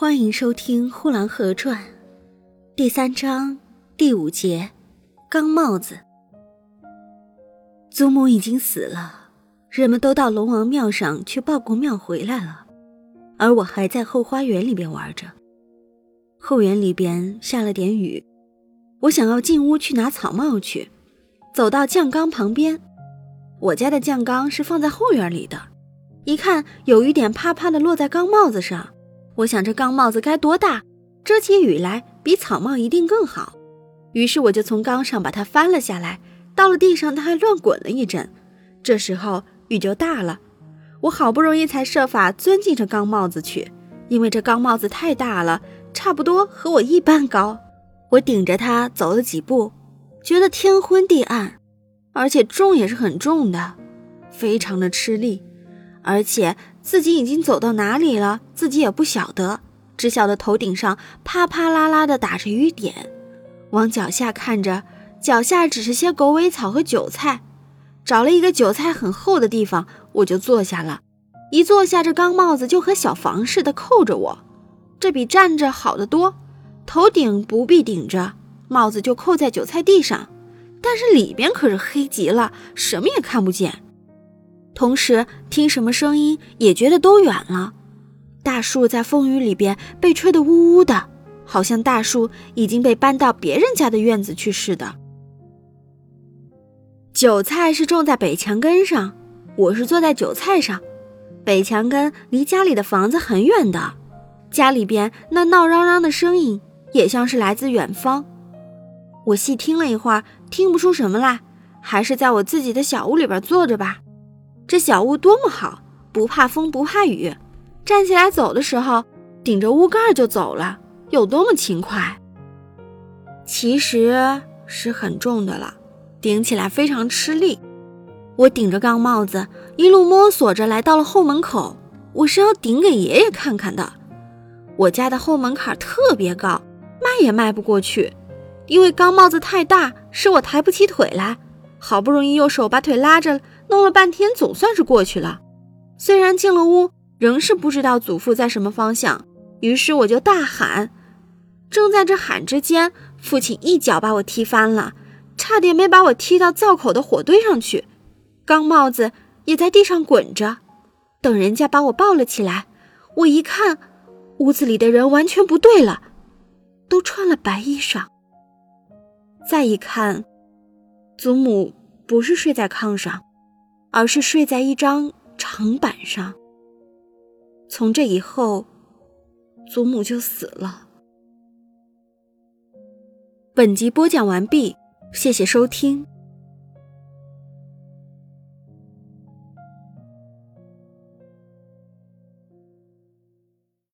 欢迎收听《呼兰河传》第3章第5节钢帽子。祖母已经死了，人们都到龙王庙上去报过庙回来了，而我还在后花园里边玩着。后园里边下了点雨，我想要进屋去拿草帽去，走到酱缸旁边，我家的酱缸是放在后园里的，一看有一点啪啪的落在钢帽子上，我想这钢帽子该多大，遮起雨来比草帽一定更好。于是我就从缸上把它翻了下来，到了地上它还乱滚了一阵。这时候雨就大了，我好不容易才设法钻进这钢帽子去，因为这钢帽子太大了，差不多和我一般高。我顶着它走了几步，觉得天昏地暗，而且重也是很重的，非常的吃力，而且自己已经走到哪里了自己也不晓得，只晓得头顶上啪啪啦啦地打着雨点。往脚下看着，脚下只是些狗尾草和韭菜，找了一个韭菜很厚的地方我就坐下了。一坐下，这钢帽子就和小房似的扣着我，这比站着好得多，头顶不必顶着，帽子就扣在韭菜地上，但是里边可是黑极了，什么也看不见。同时听什么声音也觉得都远了，大树在风雨里边被吹得呜呜的，好像大树已经被搬到别人家的院子去似的。韭菜是种在北墙根上，我是坐在韭菜上。北墙根离家里的房子很远的，家里边那闹嚷嚷的声音也像是来自远方。我细听了一会儿，听不出什么来，还是在我自己的小屋里边坐着吧。这小屋多么好，不怕风不怕雨，站起来走的时候顶着屋盖就走了，有多么勤快。其实是很重的了，顶起来非常吃力。我顶着钢帽子一路摸索着来到了后门口，我是要顶给爷爷看看的。我家的后门槛特别高，迈也迈不过去，因为钢帽子太大，使我抬不起腿来，好不容易用手把腿拉着，弄了半天总算是过去了。虽然进了屋，仍是不知道祖父在什么方向，于是我就大喊。正在这喊之间，父亲一脚把我踢翻了，差点没把我踢到灶口的火堆上去，钢帽子也在地上滚着。等人家把我抱了起来，我一看屋子里的人完全不对了，都穿了白衣裳。再一看，祖母不是睡在炕上，而是睡在一张长板上。从这以后，祖母就死了。本集播讲完毕，谢谢收听。